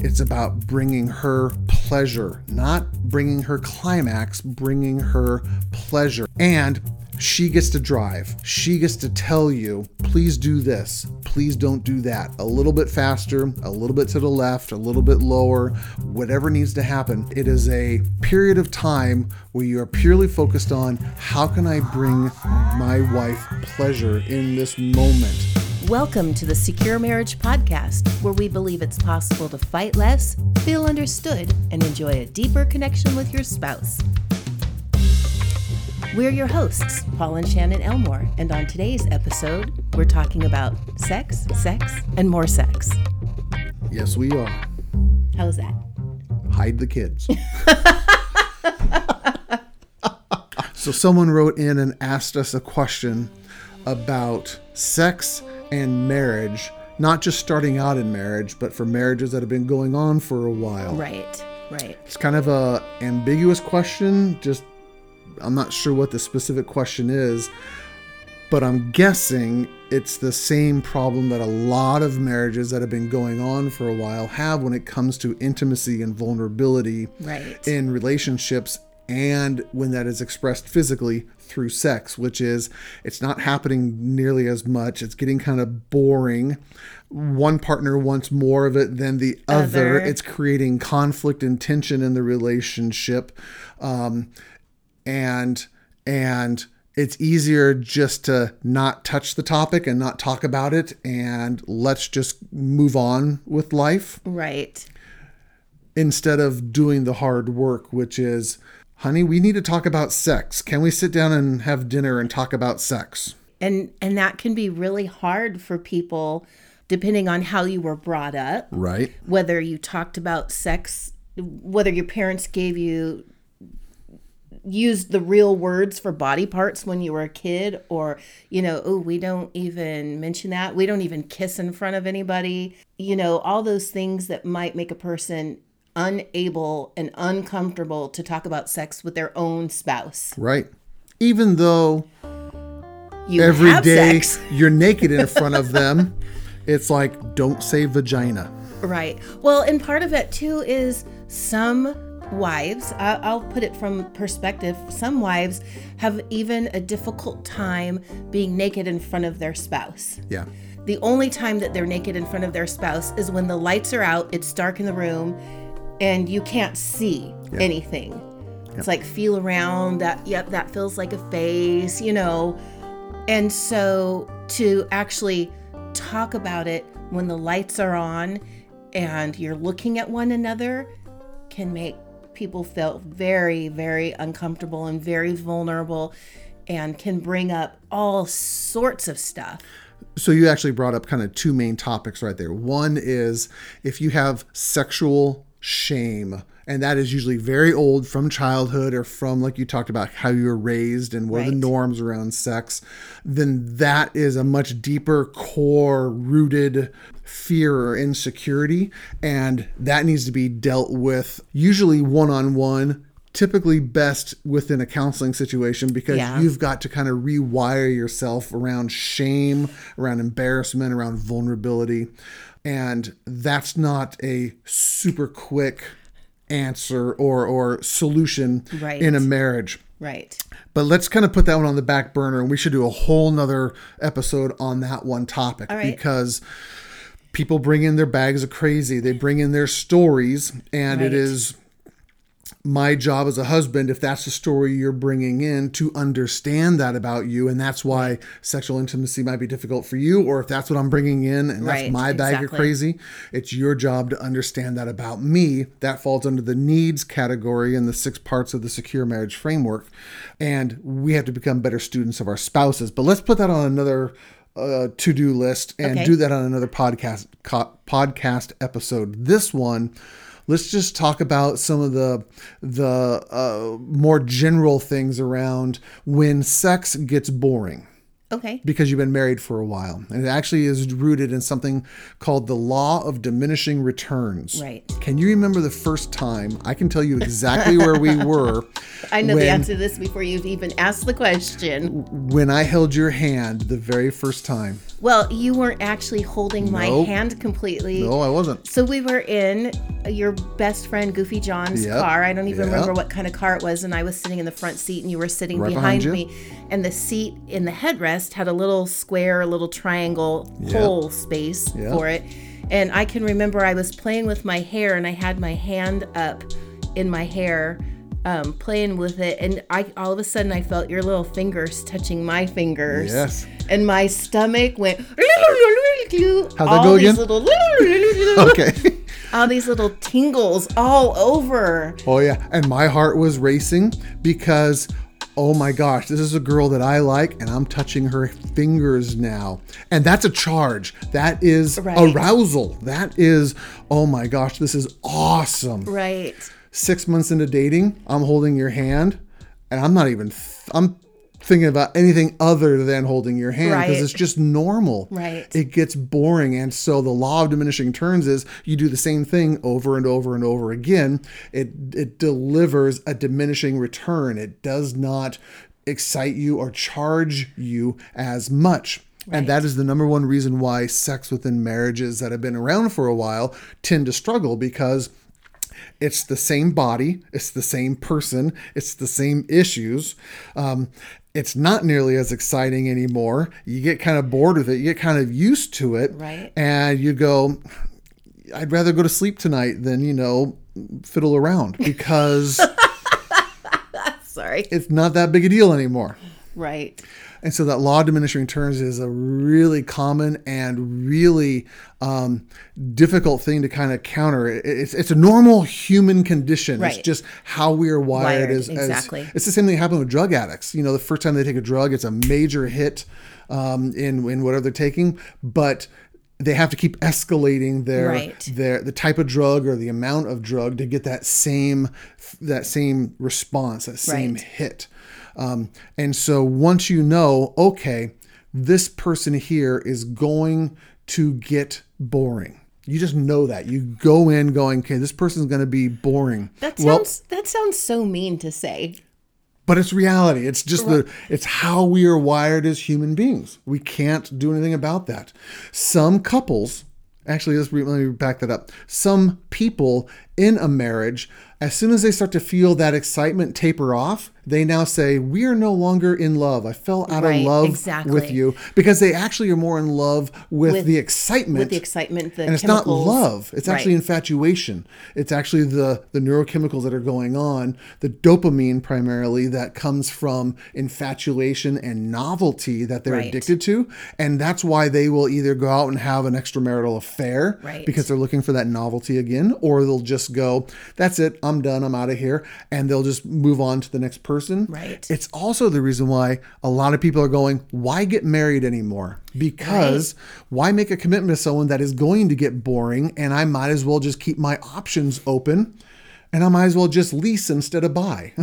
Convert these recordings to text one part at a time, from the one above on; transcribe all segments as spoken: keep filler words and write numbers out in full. It's about bringing her pleasure, not bringing her climax, bringing her pleasure. And she gets to drive. She gets to tell you, please do this. Please don't do that. A little bit faster, a little bit to the left, a little bit lower, whatever needs to happen. It is a period of time where you are purely focused on how can I bring my wife pleasure in this moment. Welcome to the Secure Marriage Podcast, where we believe it's possible to fight less, feel understood, and enjoy a deeper connection with your spouse. We're your hosts, Paul and Shannon Elmore, and on today's episode, we're talking about sex, sex, and more sex. Yes, we are. How's that? Hide the kids. So someone wrote in and asked us a question about sex and marriage, not just starting out in marriage, but for marriages that have been going on for a while. Right, right. It's kind of a ambiguous question, just I'm not sure what the specific question is, but I'm guessing it's the same problem that a lot of marriages that have been going on for a while have when it comes to intimacy and vulnerability right. in relationships, and when that is expressed physically through sex, which is it's not happening nearly as much. It's getting kind of boring. One partner wants more of it than the other. other. It's creating conflict and tension in the relationship. Um, And and it's easier just to not touch the topic and not talk about it, and let's just move on with life. Right. Instead of doing the hard work, which is, honey, we need to talk about sex. Can we sit down and have dinner and talk about sex? And and that can be really hard for people, depending on how you were brought up. Right. Whether you talked about sex, whether your parents gave you... used the real words for body parts when you were a kid, or, you know, oh, we don't even mention that. We don't even kiss in front of anybody. You know, all those things that might make a person unable and uncomfortable to talk about sex with their own spouse. Right. Even though you every day sex. You're naked in front of them, it's like, don't say vagina. Right. Well, and part of it too is some wives, I'll put it from perspective, some wives have even a difficult time being naked in front of their spouse. Yeah. The only time that they're naked in front of their spouse is when the lights are out, it's dark in the room, and you can't see yeah. anything. Yeah. It's like, feel around, that, yep, that feels like a face, you know. And so to actually talk about it when the lights are on and you're looking at one another can make people felt very, very uncomfortable and very vulnerable, and can bring up all sorts of stuff. So you actually brought up kind of two main topics right there. One is if you have sexual shame, and that is usually very old from childhood or from, like you talked about, how you were raised and what right. are the norms around sex, then that is a much deeper core rooted fear or insecurity. And that needs to be dealt with usually one-on-one, typically best within a counseling situation, because yeah. you've got to kind of rewire yourself around shame, around embarrassment, around vulnerability. And that's not a super quick answer or, or solution right. in a marriage. Right. But let's kind of put that one on the back burner, and we should do a whole nother episode on that one topic right. because people bring in their bags of crazy. They bring in their stories, and right. it is my job as a husband, if that's the story you're bringing in, to understand that about you. And that's why sexual intimacy might be difficult for you, or if that's what I'm bringing in and right, that's my bag exactly. of crazy, it's your job to understand that about me. That falls under the needs category in the six parts of the Secure Marriage Framework. And we have to become better students of our spouses. But let's put that on another uh, to-do list and okay. do that on another podcast co- podcast episode. This one, let's just talk about some of the the uh, more general things around when sex gets boring. Okay. Because you've been married for a while. And it actually is rooted in something called the law of diminishing returns. Right. Can you remember the first time? I can tell you exactly where we were. I know when, the answer to this before you've even asked the question. When I held your hand the very first time. Well, you weren't actually holding nope. my hand completely. No, I wasn't. So we were in your best friend Goofy John's yep. car. I don't even yep. remember what kind of car it was. And I was sitting in the front seat and you were sitting right behind, behind me. And the seat in the headrest had a little square, a little triangle yep. hole space yep. for it. And I can remember I was playing with my hair and I had my hand up in my hair um, playing with it. And I all of a sudden I felt your little fingers touching my fingers. Yes. And my stomach went. How'd that all go again? These little, okay. All these little tingles all over. Oh, yeah. And my heart was racing because, oh my gosh, this is a girl that I like and I'm touching her fingers now. And that's a charge. That is right. arousal. That is, oh my gosh, this is awesome. Right. Six months into dating, I'm holding your hand and I'm not even, th- I'm thinking about anything other than holding your hand because right. it's just normal. Right. It gets boring. And so the law of diminishing returns is you do the same thing over and over and over again. It it delivers a diminishing return. It does not excite you or charge you as much. Right. And that is the number one reason why sex within marriages that have been around for a while tend to struggle, because it's the same body, it's the same person, it's the same issues. Um, it's not nearly as exciting anymore. You get kind of bored with it. You get kind of used to it. Right. And you go, I'd rather go to sleep tonight than, you know, fiddle around because sorry, it's not that big a deal anymore. Right. And so that law of diminishing returns is a really common and really um, difficult thing to kind of counter. It's it's a normal human condition. Right. It's just how we are wired. wired as, exactly. As, it's the same thing that happened with drug addicts. You know, the first time they take a drug, it's a major hit um, in, in whatever they're taking. But they have to keep escalating their right. their the type of drug or the amount of drug to get that same that same response, that same right. hit. Um, and so once you know, okay, this person here is going to get boring. You just know that. You go in going, okay, this person's going to be boring. That sounds well, that sounds so mean to say. But it's reality. It's just right. the it's how we are wired as human beings. We can't do anything about that. Some couples, actually, let's re, let me back that up. Some people in a marriage, as soon as they start to feel that excitement taper off, they now say, we are no longer in love. I fell out right, of love exactly. with you, because they actually are more in love with, with the excitement. With the excitement, the and it's chemicals. Not love. It's actually right. infatuation. It's actually the, the neurochemicals that are going on, the dopamine primarily that comes from infatuation and novelty that they're right. addicted to. And that's why they will either go out and have an extramarital affair right. because they're looking for that novelty again, or they'll just go, that's it, I'm done, I'm out of here, and they'll just move on to the next person. Right. It's also the reason why a lot of people are going, why get married anymore? Because right. why make a commitment to someone that is going to get boring, and I might as well just keep my options open, and I might as well just lease instead of buy.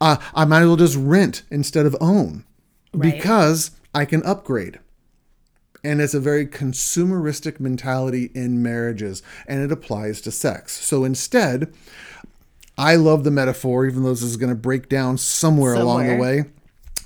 uh, I might as well just rent instead of own right. because I can upgrade. And it's a very consumeristic mentality in marriages, and it applies to sex. So instead, I love the metaphor, even though this is going to break down somewhere, somewhere. along the way,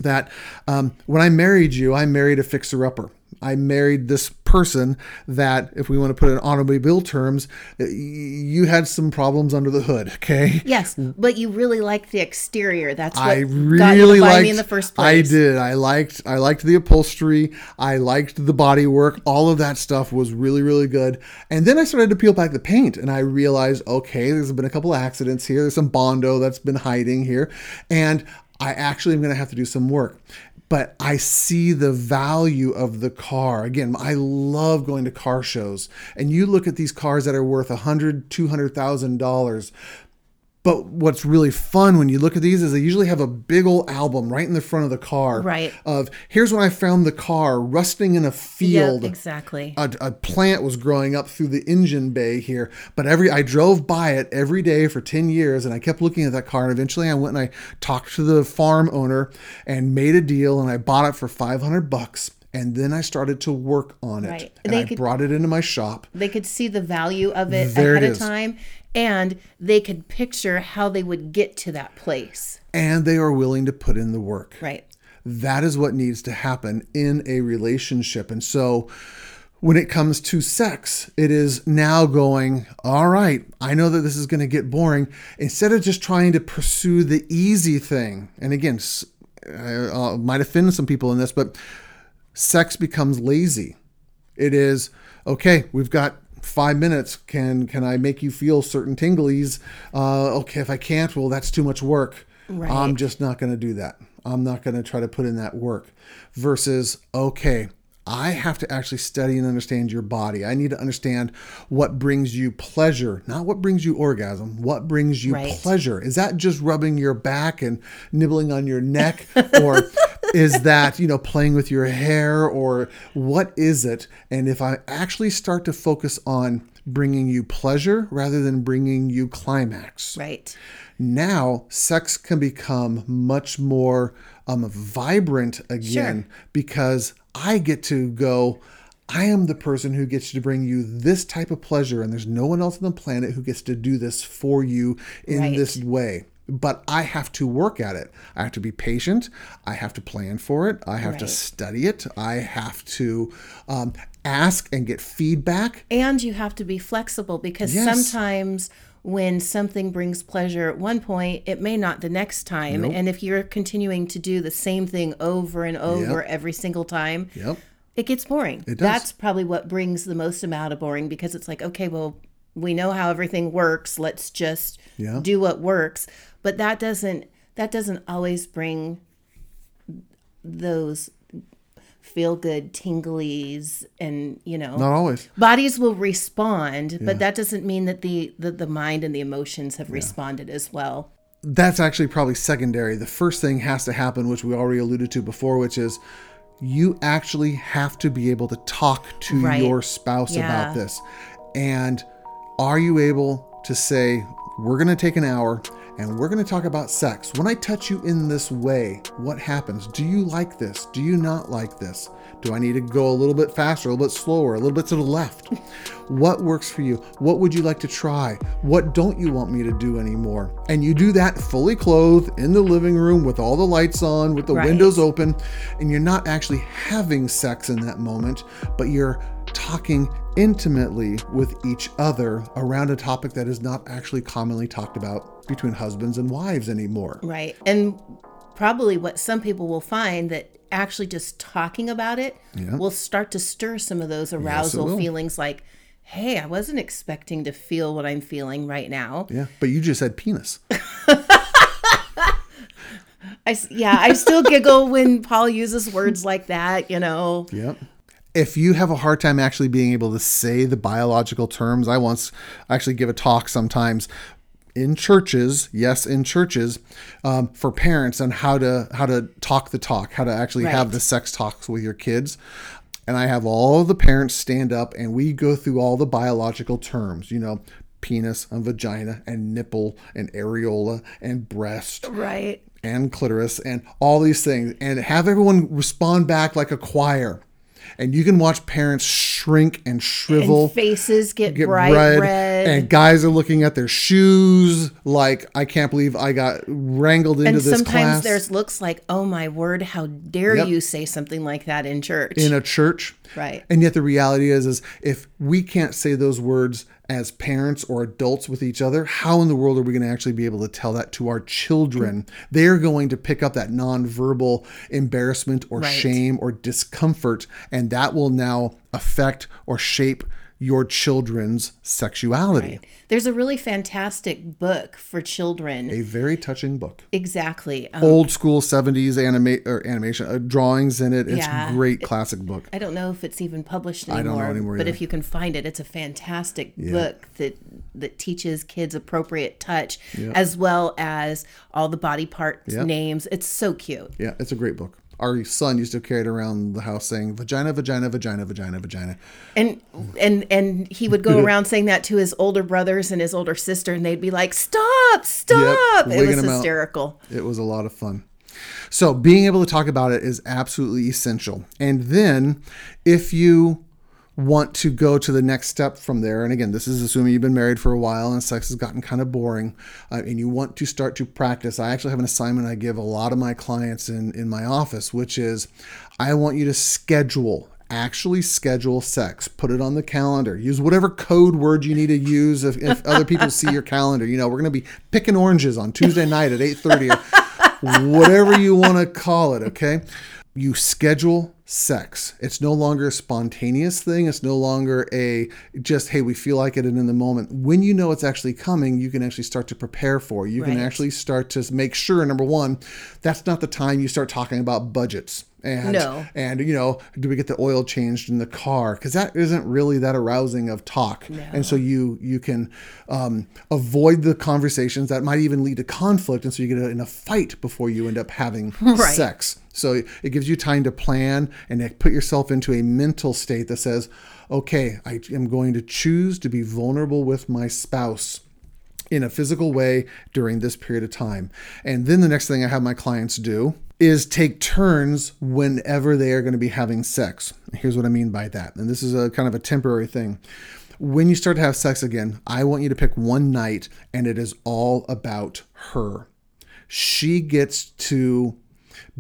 that um, when I married you, I married a fixer-upper. I married this person that, if we want to put it in automobile terms, you had some problems under the hood, okay? Yes, but you really liked the exterior. That's what I really got you to buy liked, me in the first place. I did. I liked I liked the upholstery. I liked the bodywork. All of that stuff was really, really good. And then I started to peel back the paint, and I realized, okay, there's been a couple of accidents here. There's some Bondo that's been hiding here. And I actually am going to have to do some work. But I see the value of the car. Again, I love going to car shows. And you look at these cars that are worth one hundred thousand dollars, two hundred thousand dollars. But what's really fun when you look at these is they usually have a big old album right in the front of the car. Right. Of, here's when I found the car rusting in a field. Yeah, exactly. A, a plant was growing up through the engine bay here. But every I drove by it every day for ten years, and I kept looking at that car. And eventually I went and I talked to the farm owner and made a deal, and I bought it for five hundred bucks. And then I started to work on it. Right. And they I could, brought it into my shop. They could see the value of it there ahead it of time. And they could picture how they would get to that place. And they are willing to put in the work. Right. That is what needs to happen in a relationship. And so when it comes to sex, it is now going, all right, I know that this is going to get boring. Instead of just trying to pursue the easy thing, and again, I might offend some people in this, but sex becomes lazy. It is, okay, we've got five minutes. Can can I make you feel certain tinglies? Uh, okay, if I can't, well, that's too much work. Right. I'm just not going to do that. I'm not going to try to put in that work. Versus, okay, I have to actually study and understand your body. I need to understand what brings you pleasure, not what brings you orgasm, what brings you right. pleasure. Is that just rubbing your back and nibbling on your neck? Or is that, you know, playing with your hair, or what is it? And if I actually start to focus on bringing you pleasure rather than bringing you climax. Right. Now, sex can become much more um, vibrant again, sure. because I get to go, I am the person who gets to bring you this type of pleasure, and there's no one else on the planet who gets to do this for you in right. this way. But I have to work at it. I have to be patient. I have to plan for it. I have right. to study it. I have to um, ask and get feedback. And you have to be flexible, because yes. sometimes when something brings pleasure at one point, it may not the next time. Nope. And if you're continuing to do the same thing over and over yep. every single time, yep. it gets boring. It does. That's probably what brings the most amount of boring, because it's like, okay, well, we know how everything works. Let's just yep. do what works. But that doesn't that doesn't always bring those feel good tinglies, and you know, not always. Bodies will respond, yeah. but that doesn't mean that the, the the mind and the emotions have yeah. responded as well. That's actually probably secondary. The first thing has to happen, which we already alluded to before, which is you actually have to be able to talk to right. your spouse yeah. about this. And are you able to say, we're going to take an hour and we're going to talk about sex. When I touch you in this way, what happens? Do you like this? Do you not like this? Do I need to go a little bit faster, a little bit slower, a little bit to the left? What works for you? What would you like to try? What don't you want me to do anymore? And you do that fully clothed in the living room with all the lights on, with the right. windows open, and you're not actually having sex in that moment, but you're talking intimately with each other around a topic that is not actually commonly talked about between husbands and wives anymore. Right. And probably what some people will find that actually just talking about it yeah. will start to stir some of those arousal yes, feelings, like, hey, I wasn't expecting to feel what I'm feeling right now. Yeah. But you just said penis. I, yeah. I still giggle when Paul uses words like that, you know. Yep. If you have a hard time actually being able to say the biological terms, I once actually give a talk sometimes in churches, yes, in churches, um, for parents on how to how to talk the talk, how to actually right. have the sex talks with your kids. And I have all the parents stand up and we go through all the biological terms, you know, penis and vagina and nipple and areola and breast. Right. And clitoris and all these things, and have everyone respond back like a choir. And you can watch parents shrink and shrivel. And faces get, get bright red, red. And guys are looking at their shoes like, I can't believe I got wrangled into this class. And sometimes there's looks like, oh my word, how dare yep. you say something like that in church. In a church. Right. And yet the reality is, is if we can't say those words as parents or adults with each other, how in the world are we going to actually be able to tell that to our children? They're going to pick up that nonverbal embarrassment or right. shame or discomfort, and that will now affect or shape your children's sexuality. Right. There's a really fantastic book for children. A very touching book. Exactly. Um, Old school seventies anima- or animation, uh, drawings in it. It's yeah, a great classic it, book. I don't know if it's even published anymore. I don't know anymore either. But if you can find it, it's a fantastic yeah. book that that teaches kids appropriate touch yeah. as well as all the body parts, yeah. names. It's so cute. Yeah, it's a great book. Our son used to carry it around the house saying, vagina, vagina, vagina, vagina, vagina. And and and he would go around saying that to his older brothers and his older sister, and they'd be like, stop, stop. Yep, it was hysterical. It was a lot of fun. So being able to talk about it is absolutely essential. And then if you want to go to the next step from there. And again, this is assuming you've been married for a while and sex has gotten kind of boring, uh, and you want to start to practice. I actually have an assignment I give a lot of my clients in, in my office, which is I want you to schedule, actually schedule sex, put it on the calendar, use whatever code word you need to use. If, if other people see your calendar, you know, we're going to be picking oranges on Tuesday night at eight thirty, whatever you want to call it. Okay. You schedule sex. It's no longer a spontaneous thing. It's no longer a just, hey, we feel like it and in the moment. When you know it's actually coming, you can actually start to prepare for it. You right. can actually start to make sure, number one, that's not the time you start talking about budgets. And, no. and, you know, do we get the oil changed in the car? Because that isn't really that arousing of talk. No. And so you you can um, avoid the conversations that might even lead to conflict. And so you get in a fight before you end up having right. sex. So it gives you time to plan and put yourself into a mental state that says, okay, I am going to choose to be vulnerable with my spouse in a physical way during this period of time. And then the next thing I have my clients do is take turns whenever they are going to be having sex. Here's what I mean by that. And this is a kind of a temporary thing. When you start to have sex again, I want you to pick one night and it is all about her. She gets to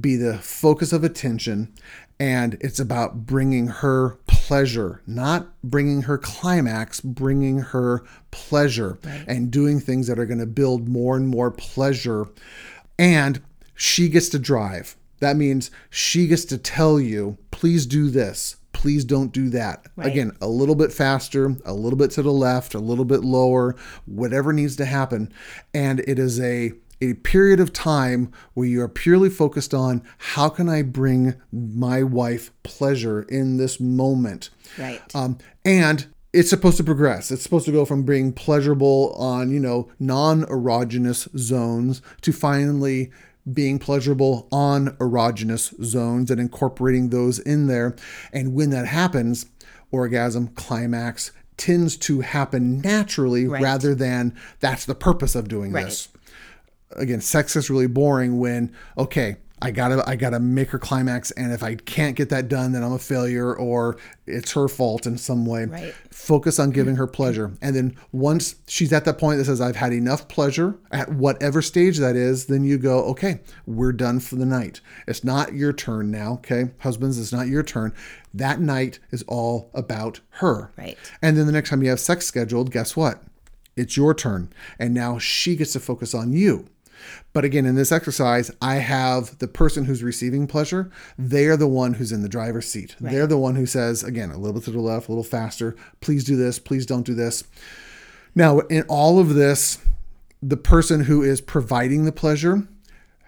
be the focus of attention, and it's about bringing her pleasure, not bringing her climax, bringing her pleasure, right. and doing things that are going to build more and more pleasure. And she gets to drive. That means she gets to tell you, please do this. Please don't do that. Right. Again, a little bit faster, a little bit to the left, a little bit lower, whatever needs to happen. And it is a a period of time where you are purely focused on how can I bring my wife pleasure in this moment? Right. Um, and it's supposed to progress. It's supposed to go from being pleasurable on, you know, non-erogenous zones to finally being pleasurable on erogenous zones and incorporating those in there. And when that happens, orgasm, climax tends to happen naturally right. rather than that's the purpose of doing right. this. Again, sex is really boring when, okay, I gotta, I gotta make her climax. And if I can't get that done, then I'm a failure or it's her fault in some way. Right. Focus on giving her pleasure. And then once she's at that point that says, I've had enough pleasure at whatever stage that is, then you go, okay, we're done for the night. It's not your turn now. Okay. Husbands, it's not your turn. That night is all about her. Right. And then the next time you have sex scheduled, guess what? It's your turn. And now she gets to focus on you. But again, in this exercise, I have the person who's receiving pleasure. They are the one who's in the driver's seat. Right. They're the one who says, again, a little bit to the left, a little faster. Please do this. Please don't do this. Now, in all of this, the person who is providing the pleasure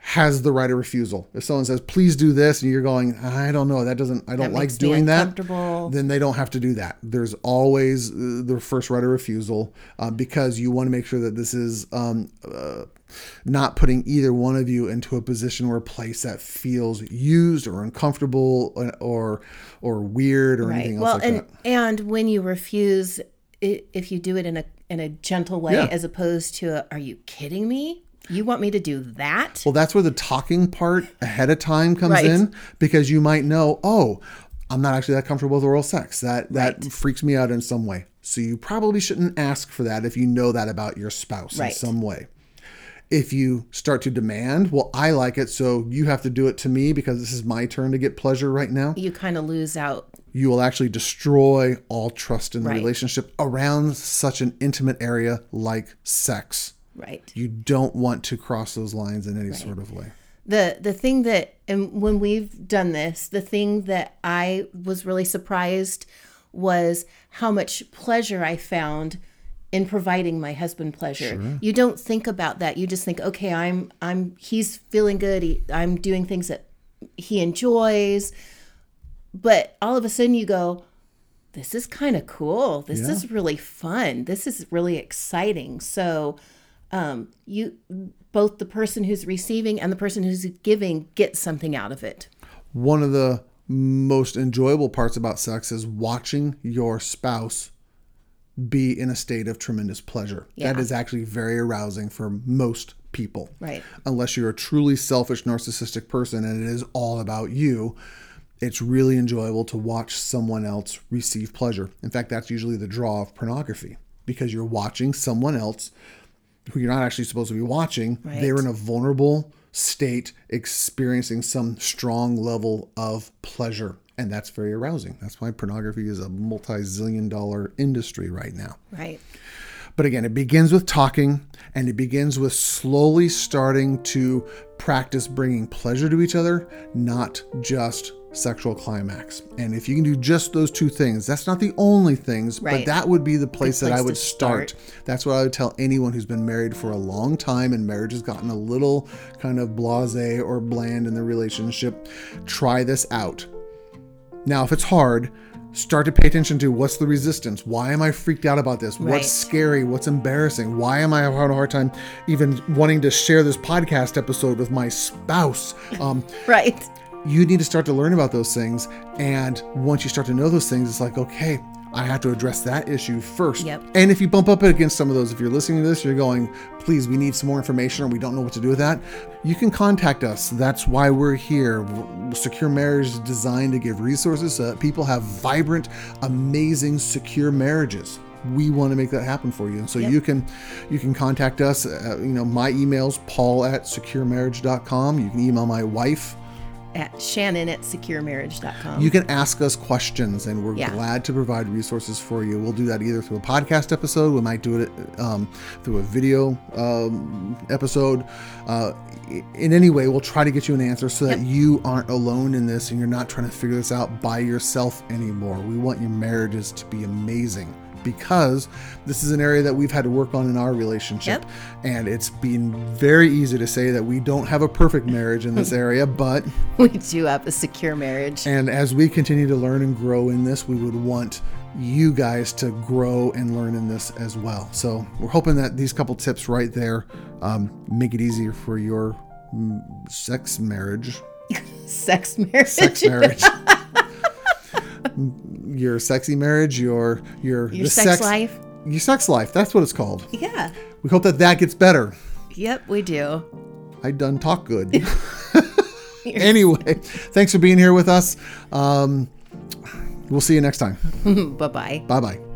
has the right of refusal. If someone says, please do this, and you're going, I don't know, that doesn't, I don't like doing that, then they don't have to do that. There's always the first right of refusal uh, because you want to make sure that this is um, uh, not putting either one of you into a position or a place that feels used or uncomfortable or or, or weird or right. anything else well, like and, that. And when you refuse, if you do it in a, in a gentle way, yeah. as opposed to, a, are you kidding me? You want me to do that? Well, that's where the talking part ahead of time comes right. in, because you might know, oh, I'm not actually that comfortable with oral sex. That right. that freaks me out in some way. So you probably shouldn't ask for that if you know that about your spouse right. in some way. If you start to demand, well, I like it, so you have to do it to me because this is my turn to get pleasure right now. You kind of lose out. You will actually destroy all trust in the right. relationship around such an intimate area like sex. Right. You don't want to cross those lines in any right. sort of way. The the thing that, and when we've done this, the thing that I was really surprised was how much pleasure I found in providing my husband pleasure. Sure. You don't think about that. You just think, okay, I'm I'm he's feeling good. He, I'm doing things that he enjoys. But all of a sudden you go, this is kind of cool. This yeah. is really fun. This is really exciting. So Um, you, both the person who's receiving and the person who's giving get something out of it. One of the most enjoyable parts about sex is watching your spouse be in a state of tremendous pleasure. Yeah. That is actually very arousing for most people. Right. Unless you're a truly selfish, narcissistic person and it is all about you. it's really enjoyable to watch someone else receive pleasure. In fact, that's usually the draw of pornography, because you're watching someone else who you're not actually supposed to be watching. Right. They're in a vulnerable state experiencing some strong level of pleasure. And that's very arousing. That's why pornography is a multi-zillion dollar industry right now. Right. But again, it begins with talking, and it begins with slowly starting to practice bringing pleasure to each other, not just sexual climax. And if you can do just those two things, that's not the only things, right. but that would be the place Good that place I would start. start. That's what I would tell anyone who's been married for a long time and marriage has gotten a little kind of blasé or bland in the relationship. Try this out. Now, if it's hard, start to pay attention to what's the resistance. Why am I freaked out about this? Right. What's scary? What's embarrassing? Why am I having a hard time even wanting to share this podcast episode with my spouse? Um, right. You need to start to learn about those things. And once you start to know those things, it's like, okay, I have to address that issue first. Yep. And if you bump up against some of those, if you're listening to this, you're going, please, we need some more information or we don't know what to do with that. You can contact us. That's why we're here. Secure Marriage is designed to give resources so that people have vibrant, amazing, secure marriages. We want to make that happen for you. And so yep. you can you can contact us. Uh, you know, my email's Paul at secure marriage dot com. You can email my wife. At Shannon at secure marriage dot com. You can ask us questions, and we're yeah. glad to provide resources for you. We'll do that either through a podcast episode. We might do it um, through a video um, episode. Uh, in any way, we'll try to get you an answer so that yep. you aren't alone in this and you're not trying to figure this out by yourself anymore. We want your marriages to be amazing, because this is an area that we've had to work on in our relationship. Yep. And it's been very easy to say that we don't have a perfect marriage in this area, but we do have a secure marriage. And as we continue to learn and grow in this, we would want you guys to grow and learn in this as well. So we're hoping that these couple tips right there um, make it easier for your sex marriage. Sex marriage. Sex marriage. Your sexy marriage, your your, your sex, sex life, your sex life. That's what it's called. Yeah. We hope that that gets better. Yep, we do. I done talk good. Anyway, thanks for being here with us. Um, we'll see you next time. Bye bye. Bye bye.